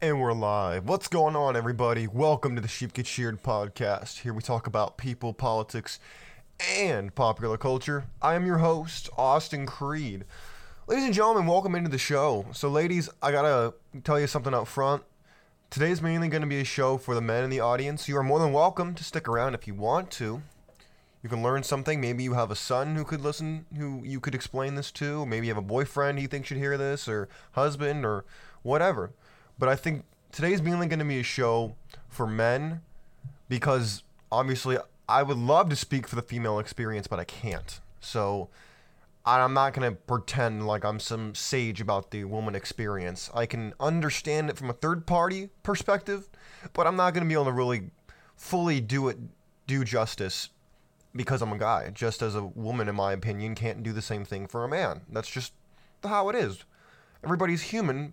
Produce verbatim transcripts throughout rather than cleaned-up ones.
And we're live. What's going on, everybody? Welcome to the Sheep Get Sheared podcast. Here we talk about people, politics, and popular culture. I am your host, Austin Creed. Ladies and gentlemen, welcome into the show. So, ladies, I gotta tell you something up front. Today's mainly going to be a show for the men in the audience. You are more than welcome to stick around if you want to. You can learn something. Maybe you have a son who could listen, who you could explain this to. Maybe you have a boyfriend you think should hear this, or husband, or whatever. But I think today's mainly going to be a show for men, because obviously I would love to speak for the female experience, but I can't. So I'm not going to pretend like I'm some sage about the woman experience. I can understand it from a third party perspective, but I'm not going to be able to really fully do it, do justice, because I'm a guy. Just as a woman, in my opinion, can't do the same thing for a man. That's just how it is. Everybody's human.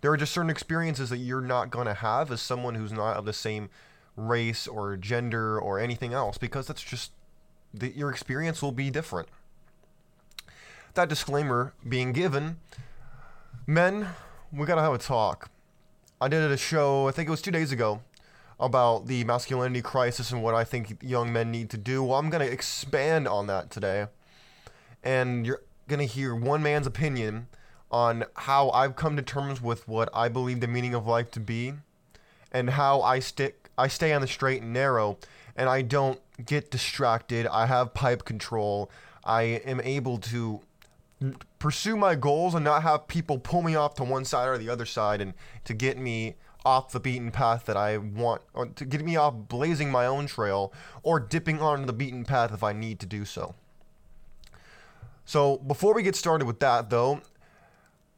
There are just certain experiences that you're not going to have as someone who's not of the same race or gender or anything else, because that's just, the, your experience will be different. That disclaimer being given, men, we got to have a talk. I did a show, I think it was two days ago, about the masculinity crisis and what I think young men need to do. Well, I'm going to expand on that today, and you're going to hear one man's opinion on how I've come to terms with what I believe the meaning of life to be, and how I stick, I stay on the straight and narrow, and I don't get distracted. I have pipe control. I am able to pursue my goals and not have people pull me off to one side or the other side, and to get me off the beaten path that I want, or to get me off blazing my own trail, or dipping onto the beaten path if I need to do so. So before we get started with that, though,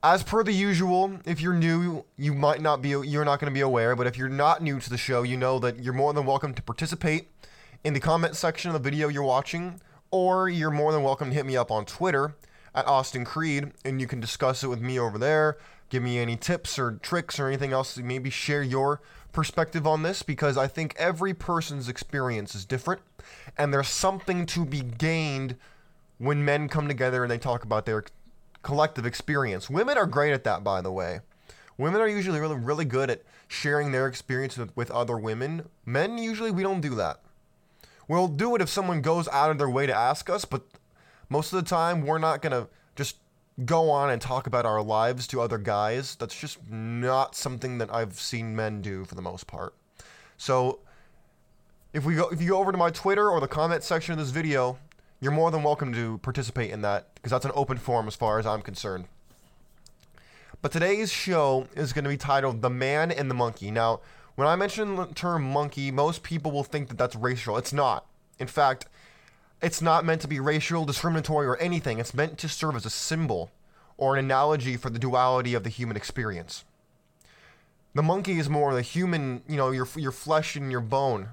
as per the usual, if you're new, you might not be, you're not going to be aware, but if you're not new to the show, you know that you're more than welcome to participate in the comment section of the video you're watching, or you're more than welcome to hit me up on Twitter at Austin Creed, and you can discuss it with me over there. Give me any tips or tricks or anything else. Maybe share your perspective on this, because I think every person's experience is different, and there's something to be gained when men come together and they talk about their collective experience. Women are great at that, by the way. Women are usually really, really good at sharing their experience with, with other women. Men, usually, we don't do that. We'll do it if someone goes out of their way to ask us, but most of the time, we're not going to just go on and talk about our lives to other guys. That's just not something that I've seen men do for the most part. So, if we go, if you go over to my Twitter or the comment section of this video, you're more than welcome to participate in that, because that's an open forum as far as I'm concerned. But today's show is going to be titled The Man and the Monkey. Now, when I mention the term monkey, most people will think that that's racial. It's not. In fact, it's not meant to be racial, discriminatory, or anything. It's meant to serve as a symbol or an analogy for the duality of the human experience. The monkey is more the human, you know, your your flesh and your bone,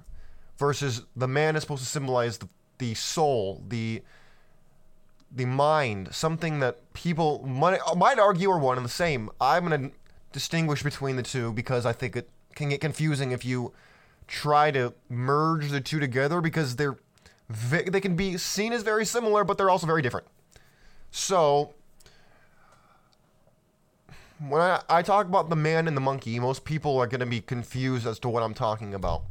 versus the man is supposed to symbolize the the soul, the the mind, something that people might, might argue are one and the same. I'm going to distinguish between the two, because I think it can get confusing if you try to merge the two together, because they're they can be seen as very similar, but they're also very different. So, when I, I talk about the man and the monkey, most people are going to be confused as to what I'm talking about.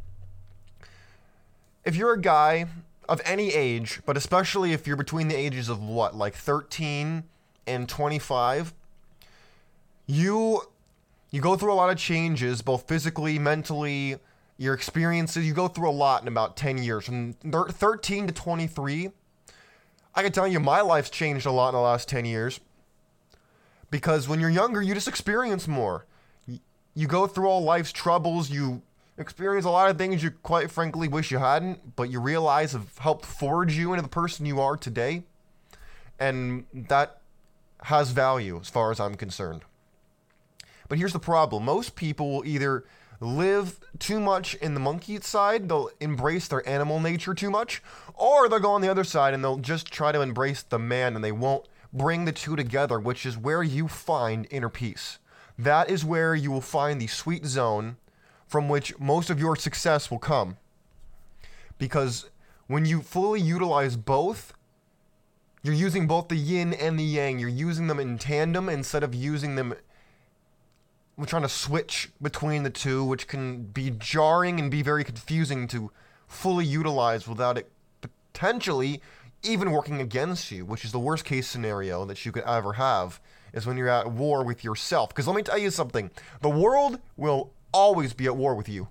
If you're a guy of any age, but especially if you're between the ages of what, like thirteen and twenty-five, you you go through a lot of changes, both physically, mentally, your experiences. You go through a lot in about ten years, from thirteen to twenty-three. I can tell you my life's changed a lot in the last ten years, because when you're younger, you just experience more. You go through all life's troubles, you experience a lot of things you quite frankly wish you hadn't, but you realize have helped forge you into the person you are today, and that has value as far as I'm concerned. But here's the problem. Most people will either live too much in the monkey side, they'll embrace their animal nature too much, or they'll go on the other side and they'll just try to embrace the man, and they won't bring the two together, which is where you find inner peace. That is where you will find the sweet zone from which most of your success will come. Because when you fully utilize both, you're using both the yin and the yang. You're using them in tandem instead of using them we're trying to switch between the two, which can be jarring and be very confusing to fully utilize without it potentially even working against you, which is the worst case scenario that you could ever have, is when you're at war with yourself. Because let me tell you something, the world will always be at war with you.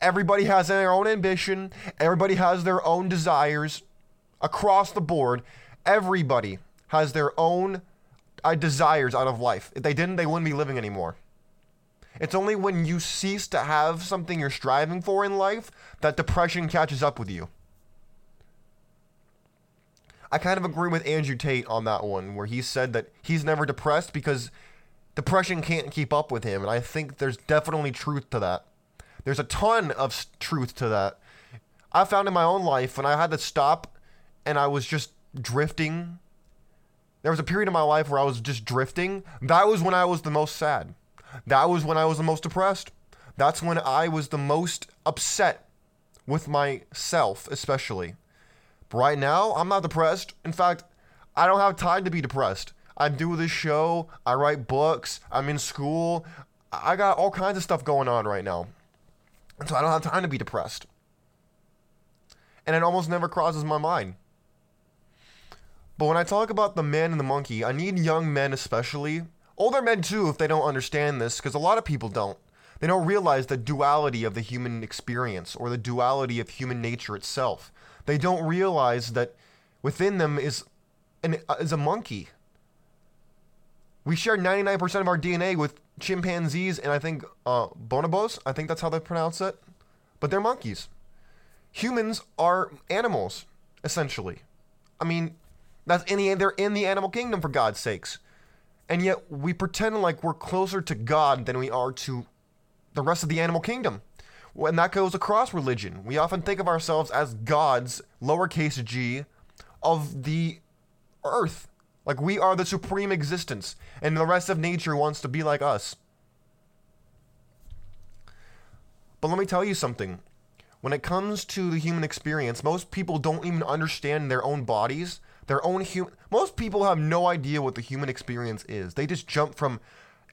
Everybody has their own ambition, everybody has their own desires across the board. Everybody has their own uh, desires out of life. If they didn't, they wouldn't be living anymore. It's only when you cease to have something you're striving for in life that depression catches up with you. I kind of agree with Andrew Tate on that one, where he said that he's never depressed because depression can't keep up with him. And I think there's definitely truth to that. There's a ton of truth to that. I found in my own life when I had to stop and I was just drifting. There was a period in my life where I was just drifting. That was when I was the most sad. That was when I was the most depressed. That's when I was the most upset with myself, especially. But right now, I'm not depressed. In fact, I don't have time to be depressed. I do this show. I write books. I'm in school. I got all kinds of stuff going on right now. So I don't have time to be depressed. And it almost never crosses my mind. But when I talk about the man and the monkey, I need young men especially. Older men too, if they don't understand this, because a lot of people don't. They don't realize the duality of the human experience or the duality of human nature itself. They don't realize that within them is an uh, is a monkey. We share ninety-nine percent of our D N A with chimpanzees and I think uh, bonobos. I think that's how they pronounce it. But they're monkeys. Humans are animals, essentially. I mean, that's in the, they're in the animal kingdom, for God's sakes. And yet we pretend like we're closer to God than we are to the rest of the animal kingdom. And that goes across religion. We often think of ourselves as gods, lowercase g, of the earth. Like we are the supreme existence, and the rest of nature wants to be like us. But let me tell you something. When it comes to the human experience, most people don't even understand their own bodies, their own human... Most people have no idea what the human experience is. They just jump from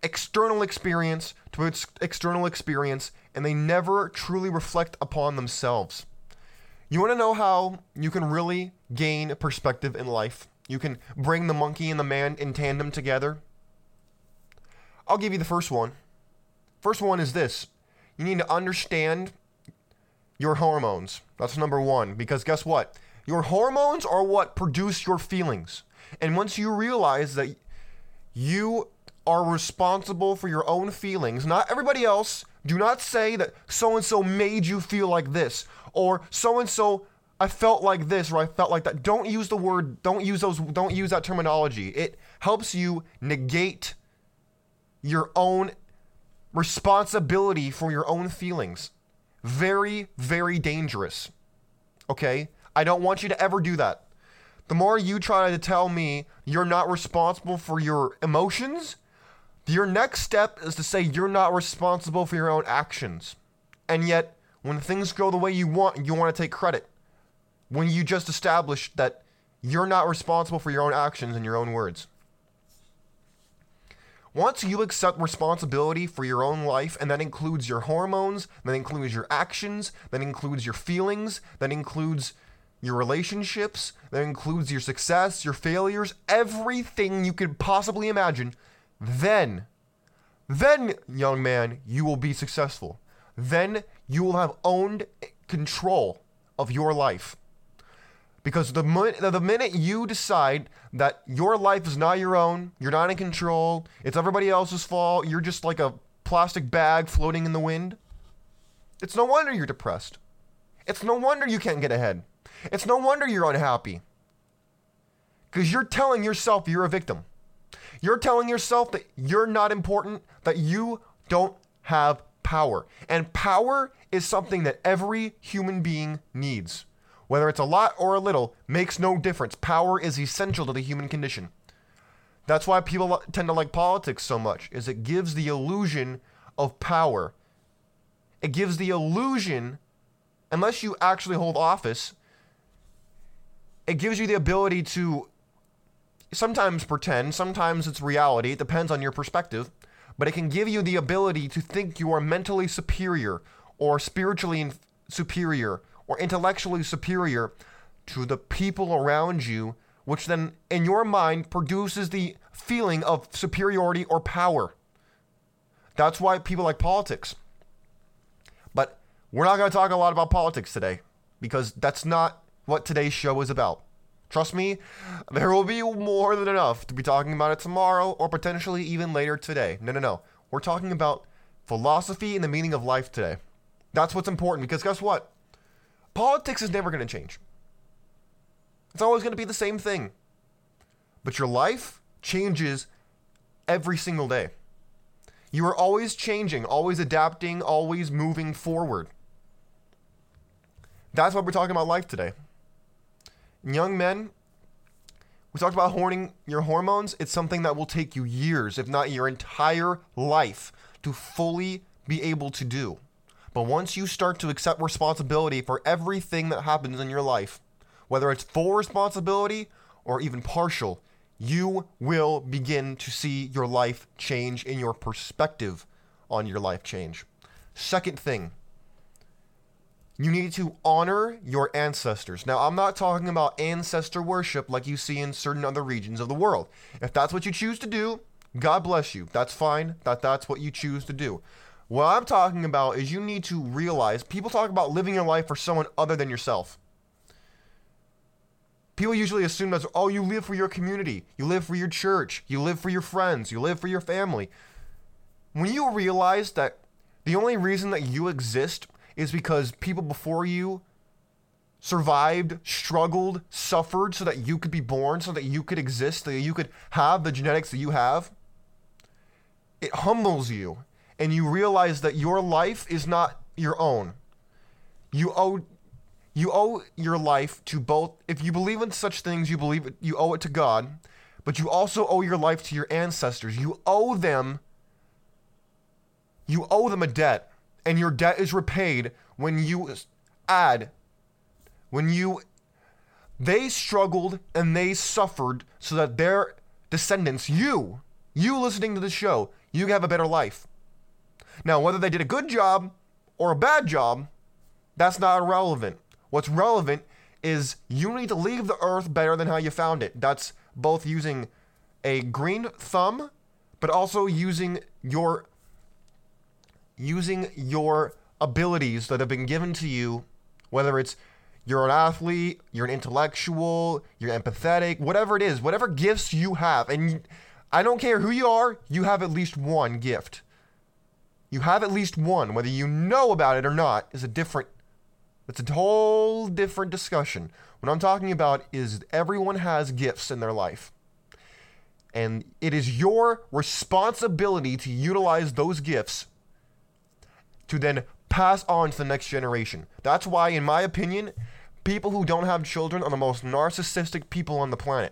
external experience to ex- external experience, and they never truly reflect upon themselves. You want to know how you can really gain perspective in life? You can bring the monkey and the man in tandem together. I'll give you the first one. First one is this. You need to understand your hormones. That's number one, because guess what? Your hormones are what produce your feelings. And once you realize that you are responsible for your own feelings, not everybody else, do not say that so-and-so made you feel like this, or so-and-so, I felt like this, or I felt like that. Don't use the word, don't use those, don't use that terminology. It helps you negate your own responsibility for your own feelings. Very, very dangerous. Okay? I don't want you to ever do that. The more you try to tell me you're not responsible for your emotions, your next step is to say you're not responsible for your own actions. And yet, when things go the way you want, you want to take credit. When you just established that you're not responsible for your own actions and your own words. Once you accept responsibility for your own life, and that includes your hormones, that includes your actions, that includes your feelings, that includes your relationships, that includes your success, your failures, everything you could possibly imagine, then, then, young man, you will be successful. Then you will have owned control of your life. Because the, mo- the minute you decide that your life is not your own, you're not in control, it's everybody else's fault, you're just like a plastic bag floating in the wind, it's no wonder you're depressed. It's no wonder you can't get ahead. It's no wonder you're unhappy, because you're telling yourself you're a victim. You're telling yourself that you're not important, that you don't have power. And power is something that every human being needs. Whether it's a lot or a little makes no difference. Power is essential to the human condition. That's why people tend to like politics so much, is it gives the illusion of power. It gives the illusion, unless you actually hold office, it gives you the ability to sometimes pretend, sometimes it's reality, it depends on your perspective, but it can give you the ability to think you are mentally superior or spiritually inf- superior or intellectually superior to the people around you, which then in your mind produces the feeling of superiority or power. That's why people like politics. But we're not going to talk a lot about politics today because that's not what today's show is about. Trust me, there will be more than enough to be talking about it tomorrow or potentially even later today. No, no, no. We're talking about philosophy and the meaning of life today. That's what's important because guess what? Politics is never going to change. It's always going to be the same thing. But your life changes every single day. You are always changing, always adapting, always moving forward. That's why we're talking about life today. Young men, we talked about honing your hormones. It's something that will take you years, if not your entire life, to fully be able to do. But once you start to accept responsibility for everything that happens in your life, whether it's full responsibility or even partial, you will begin to see your life change and your perspective on your life change. Second thing, you need to honor your ancestors. Now, I'm not talking about ancestor worship like you see in certain other regions of the world. If that's what you choose to do, God bless you. That's fine. That that's what you choose to do. What I'm talking about is you need to realize people talk about living your life for someone other than yourself. People usually assume that's, oh, you live for your community, you live for your church, you live for your friends, you live for your family. When you realize that the only reason that you exist is because people before you survived, struggled, suffered so that you could be born, so that you could exist, so that you could have the genetics that you have, it humbles you and you realize that your life is not your own. You owe You owe your life to both, if you believe in such things, you believe it, you owe it to God, but you also owe your life to your ancestors. You owe them, you owe them a debt, and your debt is repaid when you add, when you, they struggled and they suffered so that their descendants, you, you listening to the show, you have a better life. Now, whether they did a good job or a bad job, that's not irrelevant. What's relevant is you need to leave the earth better than how you found it. That's both using a green thumb, but also using your using your abilities that have been given to you, whether it's you're an athlete, you're an intellectual, you're empathetic, whatever it is, whatever gifts you have. And I don't care who you are, you have at least one gift. You have at least one, whether you know about it or not, is a different It's a whole different discussion. What I'm talking about is everyone has gifts in their life. And it is your responsibility to utilize those gifts to then pass on to the next generation. That's why, in my opinion, people who don't have children are the most narcissistic people on the planet.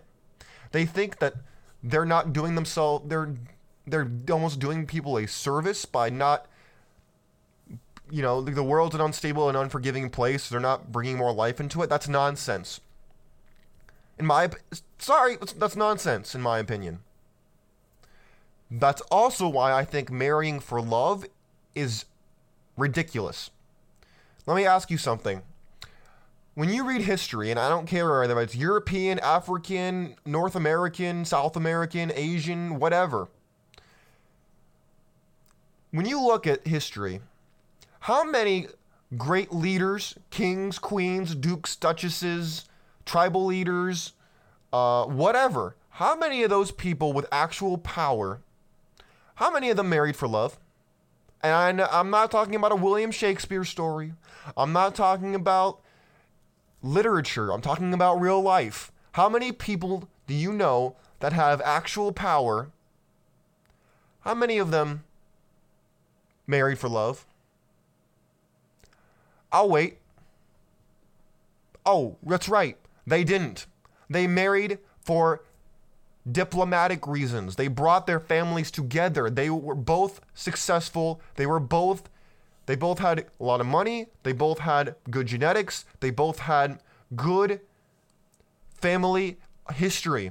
They think that they're not doing themselves, they're they're almost doing people a service by not You know, the world's an unstable and unforgiving place. They're not bringing more life into it. That's nonsense. In my... Sorry, that's nonsense, in my opinion. That's also why I think marrying for love is ridiculous. Let me ask you something. When you read history, and I don't care whether it's European, African, North American, South American, Asian, whatever. When you look at history, how many great leaders, kings, queens, dukes, duchesses, tribal leaders, uh, whatever, how many of those people with actual power, how many of them married for love? And I'm not talking about a William Shakespeare story. I'm not talking about literature. I'm talking about real life. How many people do you know that have actual power? How many of them married for love? I'll wait. Oh, that's right. They didn't. They married for diplomatic reasons. They brought their families together. They were both successful. They were both, they both had a lot of money. They both had good genetics. They both had good family history.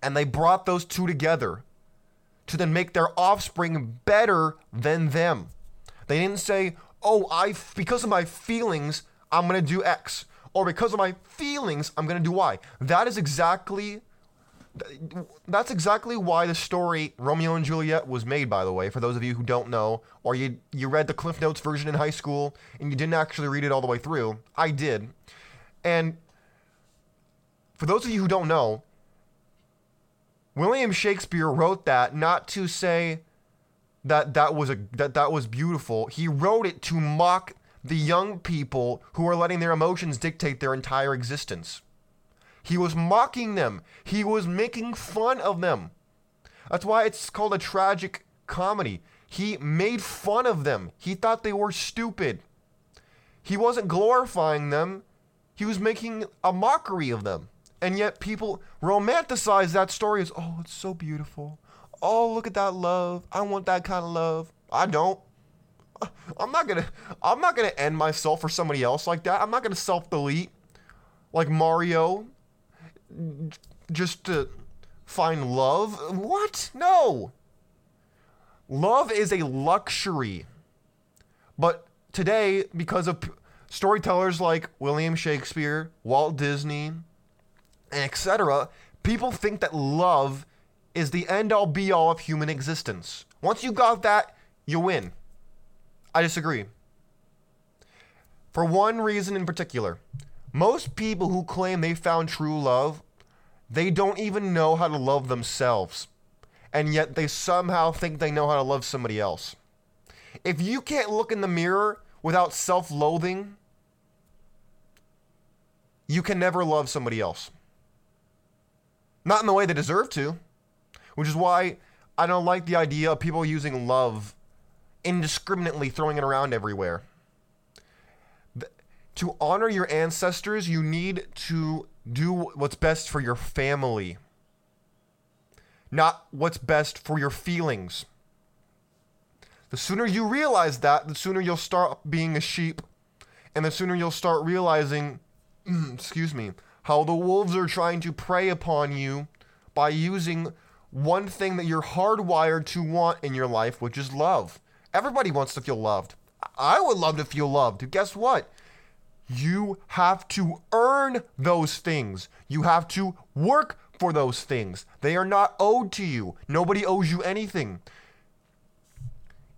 And they brought those two together to then make their offspring better than them. They didn't say, oh, I because of my feelings, I'm going to do X. Or because of my feelings, I'm going to do Y. That is exactly... That's exactly why the story Romeo and Juliet was made, by the way, for those of you who don't know, or you you read the Cliff Notes version in high school and you didn't actually read it all the way through. I did. And for those of you who don't know, William Shakespeare wrote that not to say that that was a that that was beautiful. He wrote it to mock the young people who are letting their emotions dictate their entire existence. He was mocking them. He was making fun of them. That's why it's called a tragic comedy. He made fun of them. He thought they were stupid. He wasn't glorifying them. He was making a mockery of them. And yet people romanticize that story as, oh, it's so beautiful. Oh, look at that love. I want that kind of love. I don't. I'm not gonna, I'm not gonna end myself for somebody else like that. I'm not gonna self-delete like Mario just to find love? What? No. Love is a luxury. But today, because of storytellers like William Shakespeare, Walt Disney, and et cetera, people think that love is the end-all be-all of human existence. Once you got that, you win. I disagree. For one reason in particular. Most people who claim they found true love, they don't even know how to love themselves. And yet they somehow think they know how to love somebody else. If you can't look in the mirror without self-loathing, you can never love somebody else. Not in the way they deserve to. Which is why I don't like the idea of people using love indiscriminately, throwing it around everywhere. To honor your ancestors, you need to do what's best for your family, not what's best for your feelings. The sooner you realize that, the sooner you'll start being a sheep, and the sooner you'll start realizing, excuse me, how the wolves are trying to prey upon you by using one thing that you're hardwired to want in your life, which is love. Everybody wants to feel loved. I would love to feel loved. Guess what? You have to earn those things. You have to work for those things. They are not owed to you. Nobody owes you anything.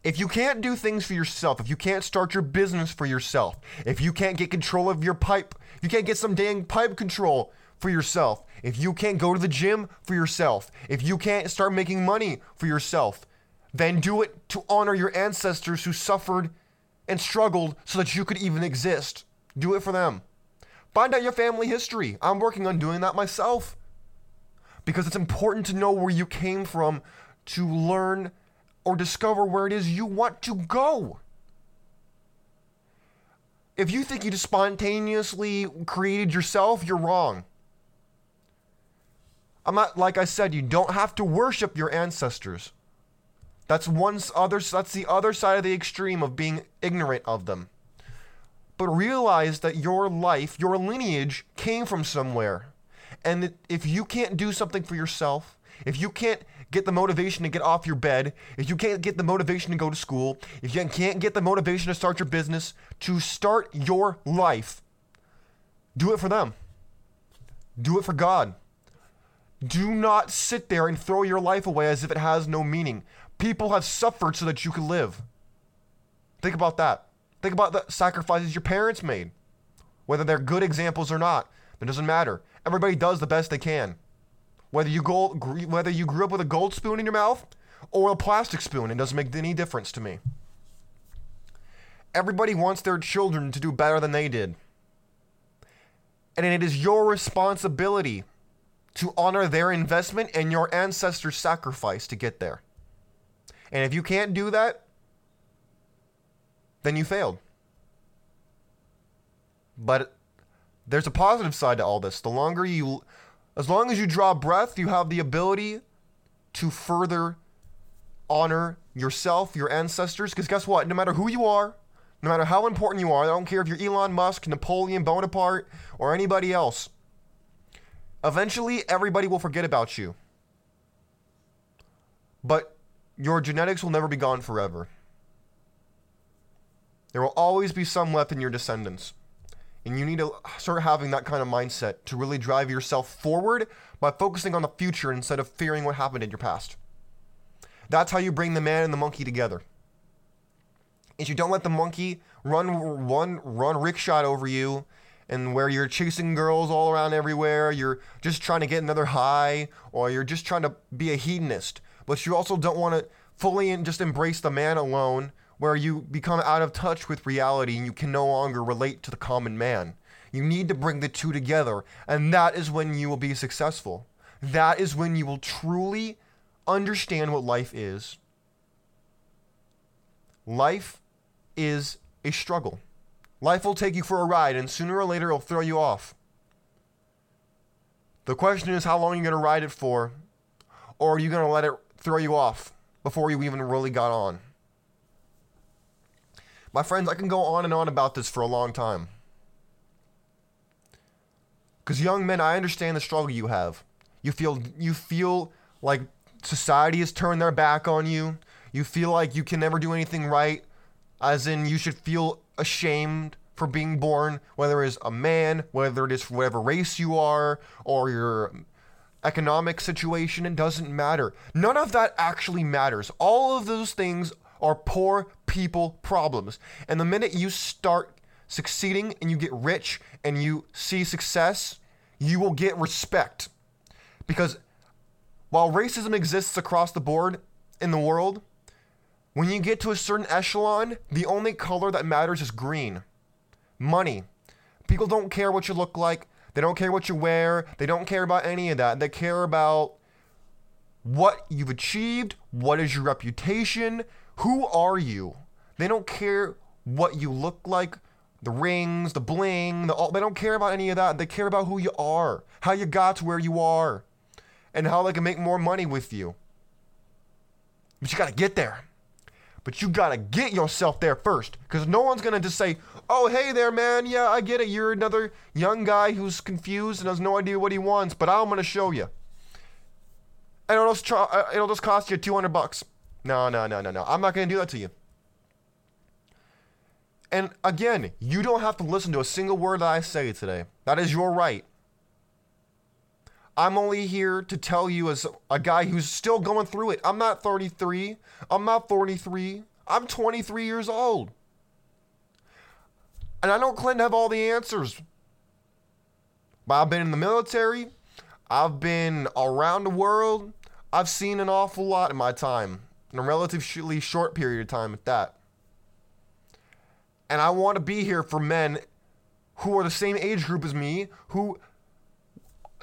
If you can't do things for yourself, if you can't start your business for yourself, if you can't get control of your pipe, you can't get some dang pipe control for yourself, if you can't go to the gym for yourself, if you can't start making money for yourself, then do it to honor your ancestors who suffered and struggled so that you could even exist. Do it for them. Find out your family history. I'm working on doing that myself. Because it's important to know where you came from to learn or discover where it is you want to go. If you think you just spontaneously created yourself, you're wrong. I'm not, like I said, you don't have to worship your ancestors. That's one other, that's the other side of the extreme of being ignorant of them. But realize that your life, your lineage came from somewhere. And that if you can't do something for yourself, if you can't get the motivation to get off your bed, if you can't get the motivation to go to school, if you can't get the motivation to start your business, to start your life, do it for them. Do it for God. Do not sit there and throw your life away as if it has no meaning. People have suffered so that you can live. Think about that. Think about the sacrifices your parents made. Whether they're good examples or not, it doesn't matter. Everybody does the best they can. Whether you go, whether you grew up with a gold spoon in your mouth or a plastic spoon, it doesn't make any difference to me. Everybody wants their children to do better than they did. And it is your responsibility to honor their investment and your ancestors' sacrifice to get there. And if you can't do that, then you failed. But there's a positive side to all this. The longer you, as long as you draw breath, you have the ability to further honor yourself, your ancestors. Because guess what? No matter who you are, no matter how important you are, I don't care if you're Elon Musk, Napoleon Bonaparte, or anybody else. Eventually, everybody will forget about you. But your genetics will never be gone forever. There will always be some left in your descendants. And you need to start having that kind of mindset to really drive yourself forward by focusing on the future instead of fearing what happened in your past. That's how you bring the man and the monkey together. Is you don't let the monkey run one run rickshot over you, and where you're chasing girls all around everywhere, you're just trying to get another high, or you're just trying to be a hedonist. But you also don't want to fully just embrace the man alone, where you become out of touch with reality and you can no longer relate to the common man. You need to bring the two together, and that is when you will be successful. That is when you will truly understand what life is. Life is a struggle. Life will take you for a ride, and sooner or later it'll throw you off. The question is, how long are you going to ride it for, or are you going to let it throw you off before you even really got on? My friends, I can go on and on about this for a long time. Because young men, I understand the struggle you have. You feel you feel like society has turned their back on you. You feel like you can never do anything right, as in you should feel ashamed for being born, whether it is a man, whether it is for whatever race you are, or your economic situation. It doesn't matter. None of that actually matters. All of those things are poor people problems. And the minute you start succeeding and you get rich and you see success, you will get respect. Because while racism exists across the board in the world, when you get to a certain echelon, the only color that matters is green. Money. People don't care what you look like. They don't care what you wear. They don't care about any of that. They care about what you've achieved. What is your reputation? Who are you? They don't care what you look like. The rings, the bling, the all. They don't care about any of that. They care about who you are, how you got to where you are, and how they can make more money with you. But you gotta get there. But you gotta get yourself there first, because no one's gonna just say, oh, hey there, man, yeah, I get it, you're another young guy who's confused and has no idea what he wants, but I'm gonna show you. And it'll just, try, it'll just cost you two hundred bucks. No, no, no, no, no, I'm not gonna do that to you. And again, you don't have to listen to a single word that I say today. That is your right. I'm only here to tell you as a guy who's still going through it. I'm not thirty-three. I'm not forty-three. I'm twenty-three years old. And I don't claim to have all the answers. But I've been in the military. I've been around the world. I've seen an awful lot in my time. In a relatively short period of time at that. And I want to be here for men who are the same age group as me, who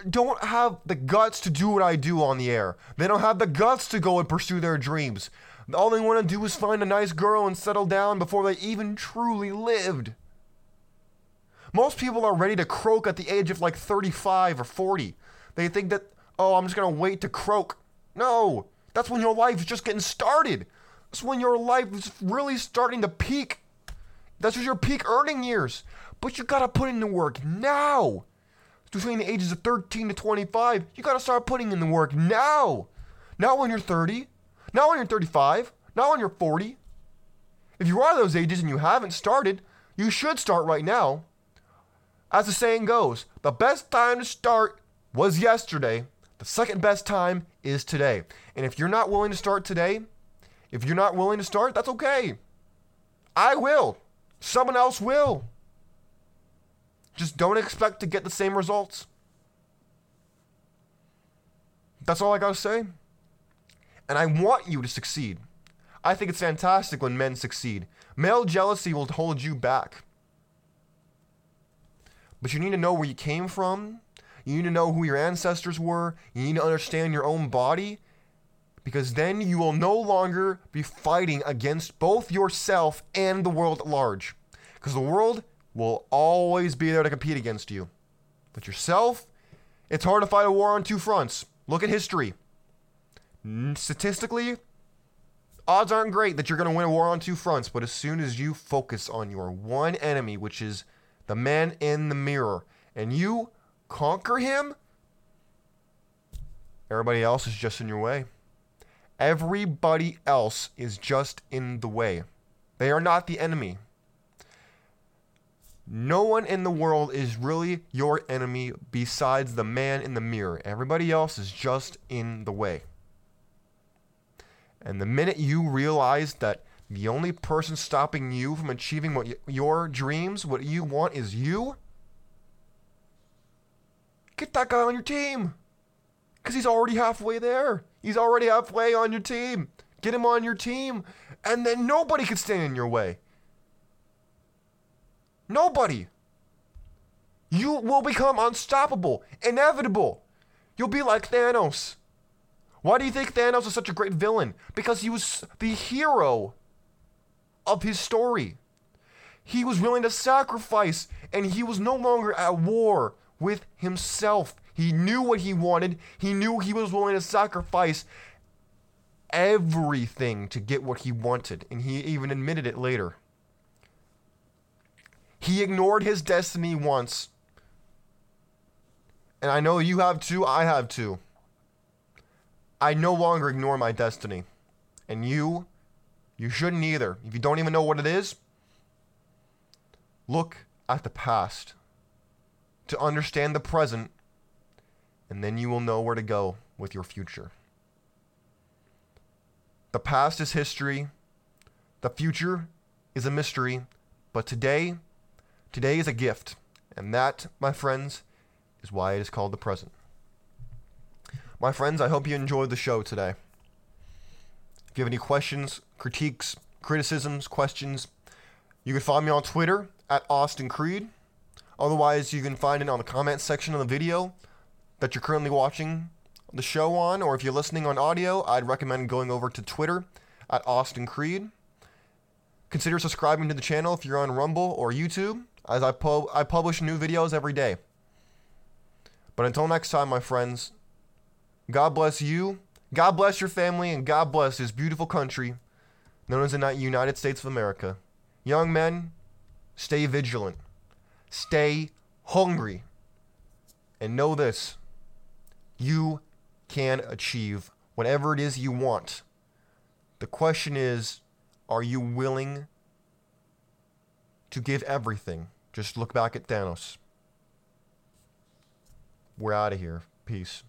don't have the guts to do what I do on the air. They don't have the guts to go and pursue their dreams. All they want to do is find a nice girl and settle down before they even truly lived. Most people are ready to croak at the age of like thirty-five or forty. They think that, oh, I'm just going to wait to croak. No, that's when your life is just getting started. That's when your life is really starting to peak. That's your peak earning years. But you got to put in the work now. Between the ages of thirteen to twenty-five, you gotta start putting in the work now. Not when you're thirty, not when you're thirty-five, not when you're forty. If you are those ages and you haven't started, you should start right now. As the saying goes, the best time to start was yesterday. The second best time is today. And if you're not willing to start today, if you're not willing to start, that's okay. I will. Someone else will. Just don't expect to get the same results. That's all I gotta say. And I want you to succeed. I think it's fantastic when men succeed. Male jealousy will hold you back. But you need to know where you came from. You need to know who your ancestors were. You need to understand your own body. Because then you will no longer be fighting against both yourself and the world at large. Because the world will always be there to compete against you. But yourself, it's hard to fight a war on two fronts. Look at history. Statistically, odds aren't great that you're going to win a war on two fronts, but as soon as you focus on your one enemy, which is the man in the mirror, and you conquer him, everybody else is just in your way. Everybody else is just in the way. They are not the enemy. No one in the world is really your enemy besides the man in the mirror. Everybody else is just in the way. And the minute you realize that the only person stopping you from achieving what y- your dreams, what you want is you, get that guy on your team. Because he's already halfway there. He's already halfway on your team. Get him on your team. And then nobody can stand in your way. Nobody. You will become unstoppable. Inevitable. You'll be like Thanos. Why do you think Thanos is such a great villain? Because he was the hero of his story. He was willing to sacrifice. And he was no longer at war with himself. He knew what he wanted. He knew he was willing to sacrifice everything to get what he wanted. And he even admitted it later. He ignored his destiny once. And I know you have too. I have too. I no longer ignore my destiny. And you, you shouldn't either. If you don't even know what it is, look at the past to understand the present, and then you will know where to go with your future. The past is history. The future is a mystery. But today, today is a gift. And that, my friends, is why it is called the present. My friends, I hope you enjoyed the show today. If you have any questions, critiques, criticisms, questions, you can find me on Twitter at Austin Creed. Otherwise, you can find it on the comment section of the video that you're currently watching the show on, or if you're listening on audio, I'd recommend going over to Twitter at Austin Creed. Consider subscribing to the channel if you're on Rumble or YouTube, as I pu- I publish new videos every day. But until next time, my friends, God bless you, God bless your family, and God bless this beautiful country known as the United States of America. Young men, stay vigilant, stay hungry, and know this. You can achieve whatever it is you want. The question is, are you willing to give everything? Just look back at Thanos. We're out of here. Peace.